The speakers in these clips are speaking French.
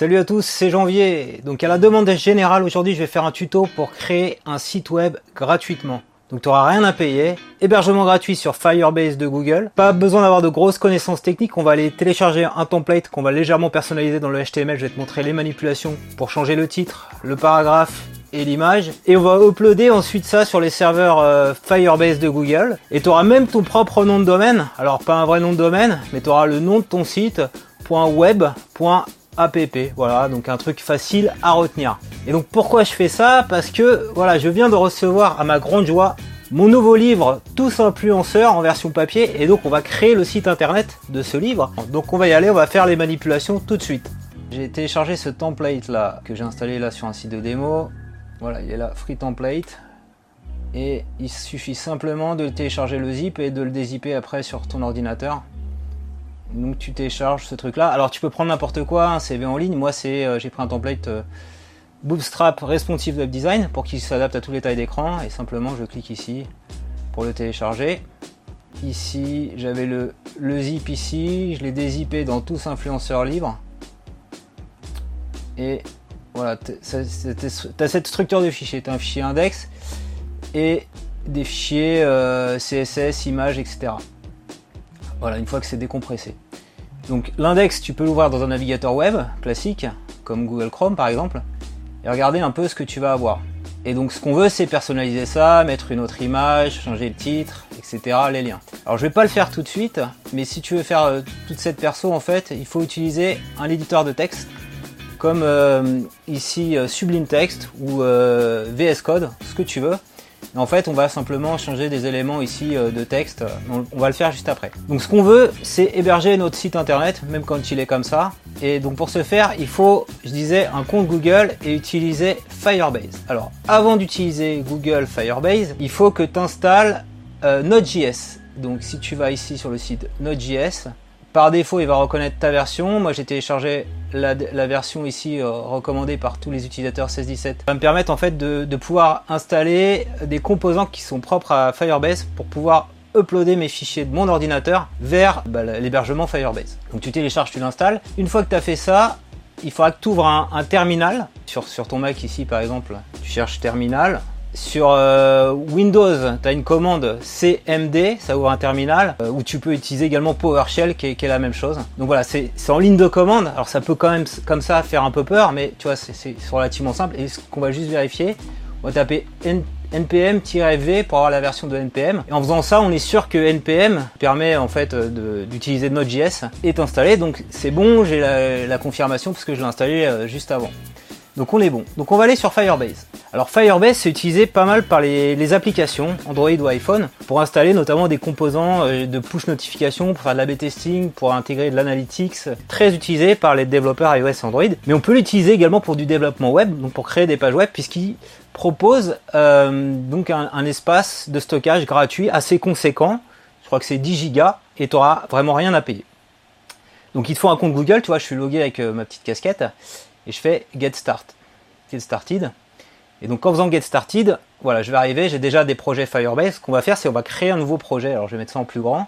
Salut à tous, c'est Janvier. Donc à la demande générale, aujourd'hui je vais faire un tuto pour créer un site web gratuitement. Donc tu n'auras rien à payer, hébergement gratuit sur Firebase de Google, pas besoin d'avoir de grosses connaissances techniques, on va aller télécharger un template qu'on va légèrement personnaliser dans le HTML, je vais te montrer les manipulations pour changer le titre, le paragraphe et l'image, et on va uploader ensuite ça sur les serveurs Firebase de Google, et tu auras même ton propre nom de domaine, alors pas un vrai nom de domaine, mais tu auras le nom de ton site, .web.app, voilà, donc un truc facile à retenir. Et donc pourquoi je fais ça? Parce que voilà, je viens de recevoir à ma grande joie mon nouveau livre Tous Influenceurs en version papier et donc on va créer le site internet de ce livre. Donc on va y aller, on va faire les manipulations tout de suite. J'ai téléchargé ce template là que j'ai installé là sur un site de démo. Voilà, il est là, free template. Et il suffit simplement de télécharger le zip et de le dézipper après sur ton ordinateur. Donc tu télécharges ce truc là. Alors tu peux prendre n'importe quoi, un CV en ligne. Moi c'est j'ai pris un template Bootstrap responsive web design pour qu'il s'adapte à toutes les tailles d'écran et simplement je clique ici pour le télécharger. Ici j'avais le zip ici, je l'ai dézippé dans Tous Influenceurs libre et voilà, t'as cette structure de fichier, t'as un fichier index et des fichiers CSS, images, etc. Voilà, une fois que c'est décompressé. Donc l'index tu peux l'ouvrir dans un navigateur web classique comme Google Chrome par exemple. Et regardez un peu ce que tu vas avoir. Et donc ce qu'on veut c'est personnaliser ça, mettre une autre image, changer le titre, etc. les liens. Alors je vais pas le faire tout de suite, mais si tu veux faire toute cette perso en fait, il faut utiliser un éditeur de texte comme ici Sublime Text ou VS Code, ce que tu veux. Et en fait on va simplement changer des éléments ici de texte, on va le faire juste après. Donc ce qu'on veut c'est héberger notre site internet, même quand il est comme ça. Et donc pour ce faire il faut, je disais, un compte Google et utiliser Firebase. Alors avant d'utiliser Google Firebase, il faut que tu installes Node.js. Donc si tu vas ici sur le site Node.js, par défaut il va reconnaître ta version. Moi j'ai téléchargé la version ici recommandée par tous les utilisateurs 16.17. Ça va me permettre en fait de pouvoir installer des composants qui sont propres à Firebase pour pouvoir uploader mes fichiers de mon ordinateur vers l'hébergement Firebase. Donc tu télécharges, tu l'installes. Une fois que tu as fait ça, il faudra que tu ouvres un terminal. Sur ton Mac ici par exemple, tu cherches terminal. Sur Windows, tu as une commande CMD, ça ouvre un terminal, où tu peux utiliser également PowerShell qui est la même chose. Donc voilà, c'est en ligne de commande, alors ça peut quand même comme ça faire un peu peur, mais tu vois, c'est relativement simple. Et ce qu'on va juste vérifier, on va taper npm-v pour avoir la version de npm. Et en faisant ça, on est sûr que npm permet en fait d'utiliser Node.js est installé. Donc c'est bon, j'ai la confirmation parce que je l'ai installé juste avant. Donc on est bon. Donc on va aller sur Firebase. Alors Firebase c'est utilisé pas mal par les applications Android ou iPhone pour installer notamment des composants de push notification, pour faire de l'A/B testing, pour intégrer de l'analytics, très utilisé par les développeurs iOS et Android. Mais on peut l'utiliser également pour du développement web, donc pour créer des pages web, puisqu'il propose donc un espace de stockage gratuit assez conséquent. Je crois que c'est 10 Go et tu n'auras vraiment rien à payer. Donc il te faut un compte Google, tu vois, je suis logué avec ma petite casquette. Et je fais get started. Et donc en faisant get started, voilà, je vais arriver, j'ai déjà des projets Firebase. Ce qu'on va faire, c'est on va créer un nouveau projet. Alors je vais mettre ça en plus grand,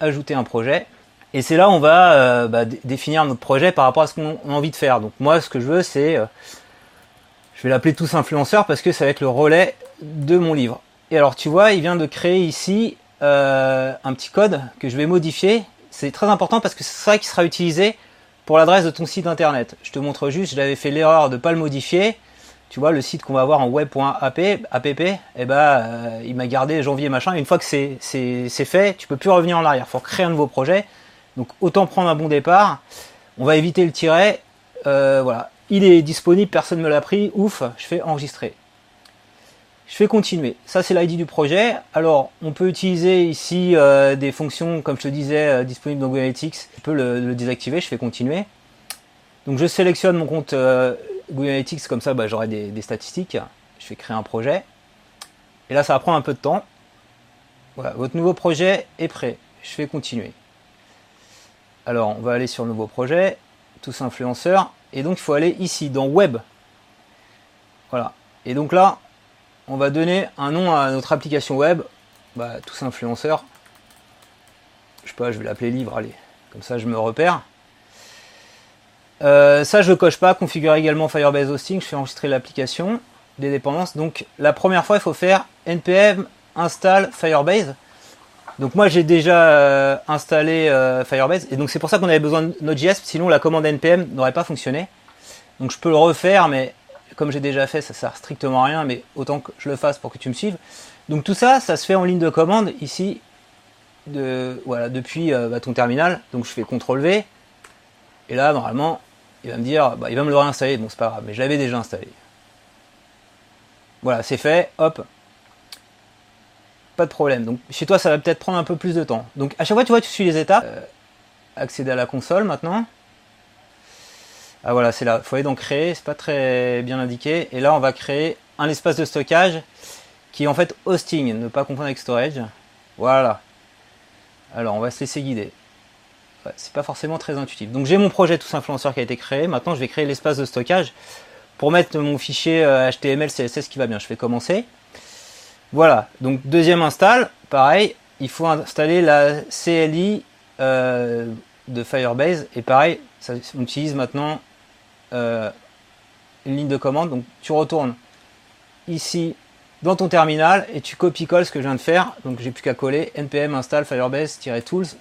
ajouter un projet. Et c'est là où on va définir notre projet par rapport à ce qu'on a envie de faire. Donc moi, ce que je veux, c'est, je vais l'appeler Tous Influenceurs parce que ça va être le relais de mon livre. Et alors tu vois, il vient de créer ici un petit code que je vais modifier. C'est très important parce que c'est ça qui sera utilisé pour l'adresse de ton site internet. Je te montre juste, j'avais fait l'erreur de ne pas le modifier. Tu vois, le site qu'on va avoir en web.app, il m'a gardé janvier machin. Et une fois que c'est fait, tu peux plus revenir en arrière. Il faut créer un nouveau projet. Donc autant prendre un bon départ. On va éviter le tiret. Voilà, il est disponible, personne ne me l'a pris. Ouf, je fais enregistrer. Je fais continuer. Ça, c'est l'ID du projet. Alors, on peut utiliser ici des fonctions, comme je te disais, disponibles dans Google Analytics. Je peux le désactiver, je fais continuer. Donc, je sélectionne mon compte Google Analytics, comme ça, j'aurai des statistiques. Je fais créer un projet. Et là, ça va prendre un peu de temps. Voilà, votre nouveau projet est prêt. Je fais continuer. Alors, on va aller sur le nouveau projet, Tous Influenceurs. Et donc, il faut aller ici, dans Web. Voilà. Et donc là, on va donner un nom à notre application web, Tous Influenceurs. Je sais pas, je vais l'appeler livre, allez, comme ça je me repère. Ça je ne coche pas, configurer également Firebase Hosting, je fais enregistrer l'application, des dépendances. Donc la première fois il faut faire npm install Firebase. Donc moi j'ai déjà installé Firebase, et donc c'est pour ça qu'on avait besoin de Node.js, sinon la commande npm n'aurait pas fonctionné. Donc je peux le refaire, mais comme j'ai déjà fait ça ne sert strictement à rien, mais autant que je le fasse pour que tu me suives. Donc tout ça, ça se fait en ligne de commande ici, voilà, depuis ton terminal. Donc je fais CTRL V, et là normalement il va me dire, il va me le réinstaller, bon c'est pas grave, mais je l'avais déjà installé. Voilà, c'est fait, hop. Pas de problème. Donc chez toi ça va peut-être prendre un peu plus de temps. Donc à chaque fois tu vois tu suis les étapes. Accéder à la console maintenant. Ah voilà, c'est là, il faut aller dans créer, c'est pas très bien indiqué. Et là on va créer un espace de stockage qui est en fait hosting, ne pas confondre avec storage. Voilà. Alors on va se laisser guider. Ouais, c'est pas forcément très intuitif. Donc j'ai mon projet Tous Influenceurs qui a été créé. Maintenant je vais créer l'espace de stockage pour mettre mon fichier HTML, CSS qui va bien. Je fais commencer. Voilà, donc deuxième install, pareil, il faut installer la CLI de Firebase, et pareil, ça, on utilise maintenant une ligne de commande, donc tu retournes ici dans ton terminal, et tu copies-colles ce que je viens de faire, donc j'ai plus qu'à coller, npm install firebase-tools,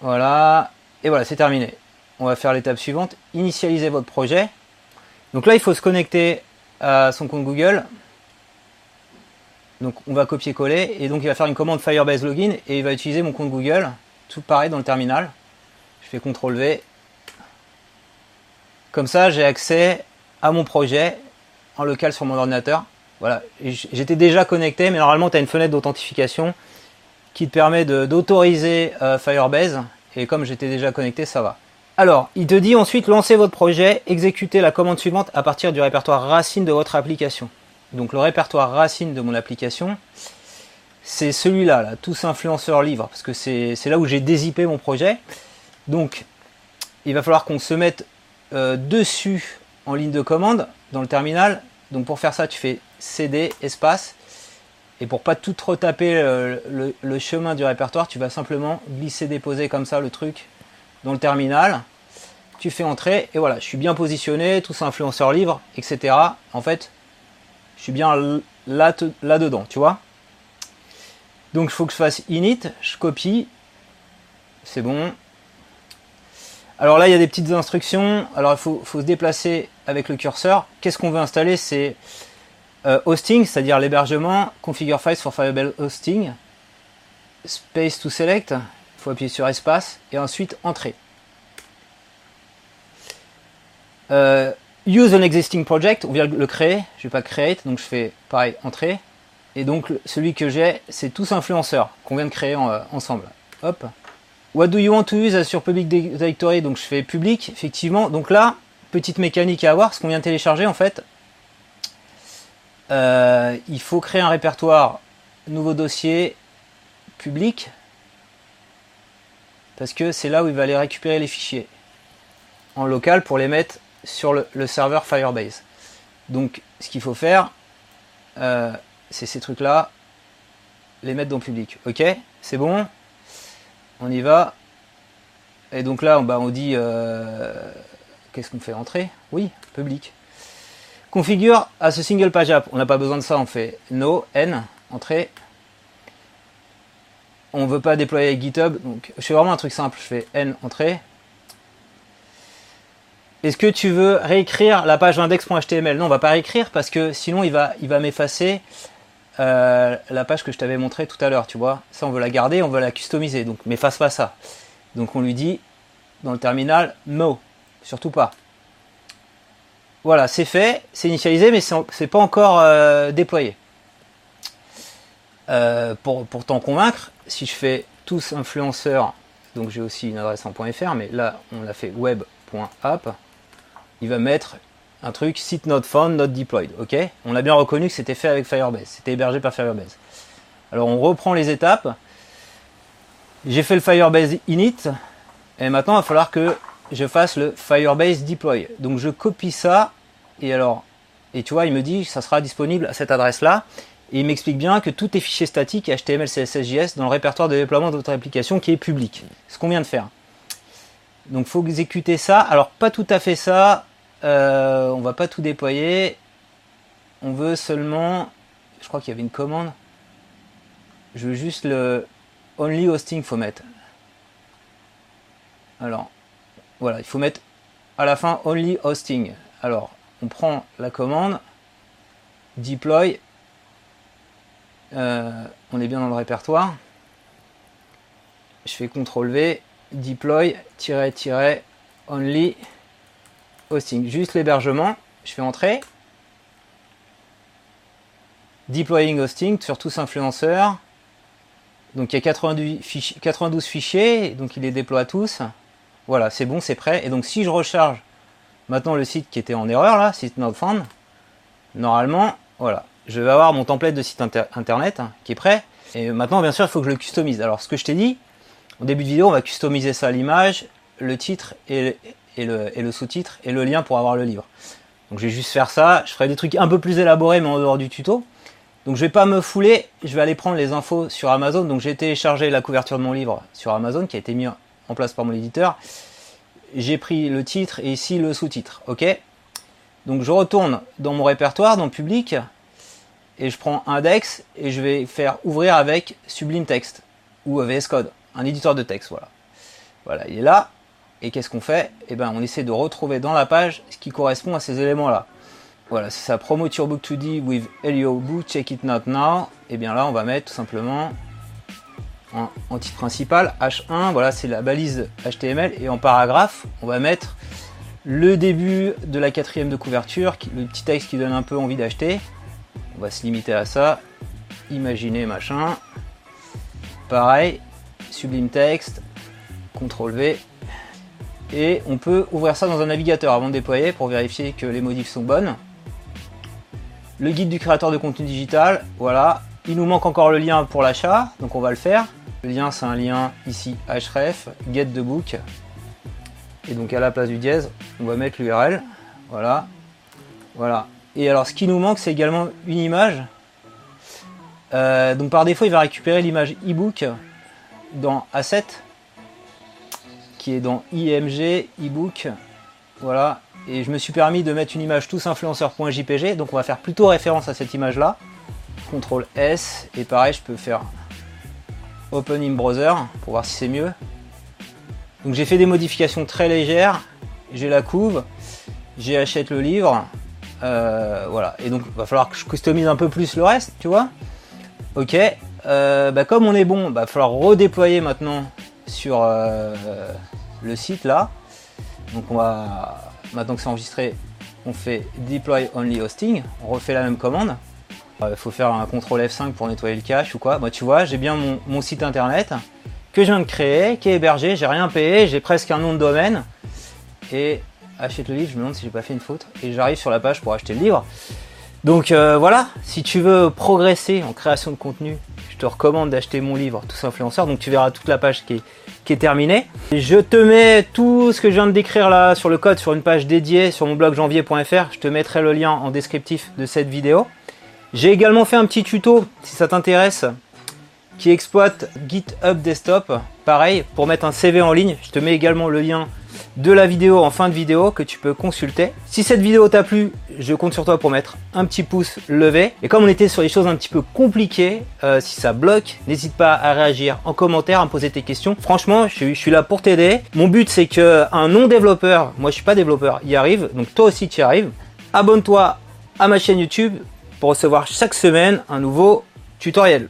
voilà, et voilà, c'est terminé. On va faire l'étape suivante, initialiser votre projet, donc là il faut se connecter à son compte Google. Donc on va copier-coller, et donc il va faire une commande Firebase Login, et il va utiliser mon compte Google, tout pareil dans le terminal. Je fais CTRL V. Comme ça j'ai accès à mon projet en local sur mon ordinateur. Voilà, j'étais déjà connecté, mais normalement tu as une fenêtre d'authentification qui te permet d'autoriser Firebase, et comme j'étais déjà connecté, ça va. Alors, il te dit ensuite lancez votre projet, exécutez la commande suivante à partir du répertoire racine de votre application. Donc le répertoire racine de mon application, c'est celui-là, là, Tous Influenceurs livre, parce que c'est là où j'ai dézippé mon projet. Donc il va falloir qu'on se mette dessus en ligne de commande dans le terminal. Donc pour faire ça, tu fais CD, espace, et pour pas tout retaper le chemin du répertoire, tu vas simplement glisser, déposer comme ça le truc dans le terminal. Tu fais entrer, et voilà, je suis bien positionné, Tous Influenceurs livre, etc. En fait, je suis bien là-dedans, tu vois. Donc il faut que je fasse init, je copie, c'est bon. Alors là, il y a des petites instructions. Alors il faut se déplacer avec le curseur. Qu'est-ce qu'on veut installer? C'est hosting, c'est-à-dire l'hébergement, configure files for Firebase hosting, space to select, il faut appuyer sur espace, et ensuite entrée. Use an existing project, on vient le créer, je vais pas create, donc je fais pareil, entrée, et donc celui que j'ai, c'est Tous Influenceurs, qu'on vient de créer ensemble. Hop. What do you want to use sur public directory, donc je fais public, effectivement, donc là, petite mécanique à avoir, ce qu'on vient de télécharger en fait, il faut créer un répertoire, nouveau dossier, public, parce que c'est là où il va aller récupérer les fichiers, en local pour les mettre sur le serveur Firebase. Donc ce qu'il faut faire, c'est ces trucs là, les mettre dans public. Ok, c'est bon, on y va. Et donc là on dit qu'est-ce qu'on fait, entrer, oui, public, configure à ce single page app, on n'a pas besoin de ça, on fait no, n, entrée. On veut pas déployer avec GitHub, donc je fais vraiment un truc simple, je fais n, entrée. Est-ce que tu veux réécrire la page index.html? Non, on va pas réécrire parce que sinon il va m'effacer la page que je t'avais montrée tout à l'heure, tu vois. Ça, on veut la garder, on veut la customiser, donc m'efface pas ça. Donc on lui dit dans le terminal, no, surtout pas. Voilà, c'est fait, c'est initialisé, mais c'est pas encore déployé. Pour t'en convaincre, si je fais Tous Influenceurs, donc j'ai aussi une adresse en .fr, mais là on l'a fait web.app. Il va mettre un truc, site not found, not deployed. Ok, on a bien reconnu que c'était fait avec Firebase, c'était hébergé par Firebase. Alors on reprend les étapes. J'ai fait le Firebase init, et maintenant il va falloir que je fasse le Firebase deploy. Donc je copie ça, et tu vois, il me dit que ça sera disponible à cette adresse-là, et il m'explique bien que tout est fichier statique HTML, CSS, JS dans le répertoire de déploiement de votre application qui est public. Ce qu'on vient de faire. Donc faut exécuter ça. Alors pas tout à fait ça, on va pas tout déployer. On veut seulement, je crois qu'il y avait une commande. Je veux juste le only hosting faut mettre. Alors voilà, il faut mettre à la fin only hosting. Alors on prend la commande, deploy, on est bien dans le répertoire. Je fais CTRL V, deploy, only hosting, juste l'hébergement. Je fais entrer, deploying hosting sur Tous Influenceurs. Donc il y a 92 fichiers, donc il les déploie tous. Voilà, c'est bon, c'est prêt. Et donc si je recharge maintenant le site qui était en erreur, là, site not found, normalement, voilà, je vais avoir mon template de site internet hein, qui est prêt. Et maintenant, bien sûr, il faut que je le customise. Alors ce que je t'ai dit, au début de vidéo, on va customiser ça, l'image, le titre et le sous-titre et le lien pour avoir le livre. Donc je vais juste faire ça, je ferai des trucs un peu plus élaborés mais en dehors du tuto. Donc je vais pas me fouler, je vais aller prendre les infos sur Amazon. Donc j'ai téléchargé la couverture de mon livre sur Amazon qui a été mis en place par mon éditeur. J'ai pris le titre et ici le sous-titre, ok. Donc je retourne dans mon répertoire, dans public, et je prends index et je vais faire ouvrir avec Sublime Text ou VS Code, un éditeur de texte, voilà. Voilà, il est là. Et qu'est-ce qu'on fait? Eh ben, on essaie de retrouver dans la page ce qui correspond à ces éléments-là. Voilà, c'est ça, promote your book today with Helio Boo, check it not now. Et bien là, on va mettre tout simplement en titre principal, H1, voilà, c'est la balise HTML. Et en paragraphe, on va mettre le début de la quatrième de couverture, le petit texte qui donne un peu envie d'acheter. On va se limiter à ça. Imaginez, machin. Pareil, Sublime Text, CTRL V. Et on peut ouvrir ça dans un navigateur avant de déployer pour vérifier que les modifs sont bonnes. Le guide du créateur de contenu digital, voilà. Il nous manque encore le lien pour l'achat, donc on va le faire. Le lien, c'est un lien ici href, get the book. Et donc à la place du dièse, on va mettre l'URL. Voilà. Voilà. Et alors ce qui nous manque, c'est également une image. Donc par défaut, il va récupérer l'image ebook dans Asset. Qui est dans IMG, ebook, voilà, et je me suis permis de mettre une image tousinfluenceurs.jpg, donc on va faire plutôt référence à cette image là. CTRL S, et pareil, je peux faire Open in Browser pour voir si c'est mieux. Donc j'ai fait des modifications très légères, j'ai la couve, j'achète le livre, voilà, et donc il va falloir que je customise un peu plus le reste, tu vois. Ok, bah comme on est bon, bah, il va falloir redéployer maintenant sur le site là. Donc on va, maintenant que c'est enregistré, on fait deploy only hosting, on refait la même commande. Il faut faire un CTRL F5 pour nettoyer le cache ou quoi. Moi tu vois, j'ai bien mon site internet que je viens de créer, qui est hébergé, j'ai rien payé, j'ai presque un nom de domaine, et achète le livre, je me demande si j'ai pas fait une faute, et j'arrive sur la page pour acheter le livre. Donc voilà, si tu veux progresser en création de contenu, je te recommande d'acheter mon livre Tous Influenceurs. Donc tu verras toute la page qui est terminée. Et je te mets tout ce que je viens de décrire là sur le code, sur une page dédiée sur mon blog janvier.fr. Je te mettrai le lien en descriptif de cette vidéo. J'ai également fait un petit tuto, si ça t'intéresse, qui exploite GitHub Desktop. Pareil, pour mettre un CV en ligne, je te mets également le lien de la vidéo en fin de vidéo que tu peux consulter. Si cette vidéo t'a plu, je compte sur toi pour mettre un petit pouce levé. Et comme on était sur des choses un petit peu compliquées, si ça bloque, n'hésite pas à réagir en commentaire, à me poser tes questions. Franchement, je suis là pour t'aider. Mon but, c'est qu'un non-développeur, moi je suis pas développeur, y arrive. Donc toi aussi tu y arrives. Abonne-toi à ma chaîne YouTube pour recevoir chaque semaine un nouveau tutoriel.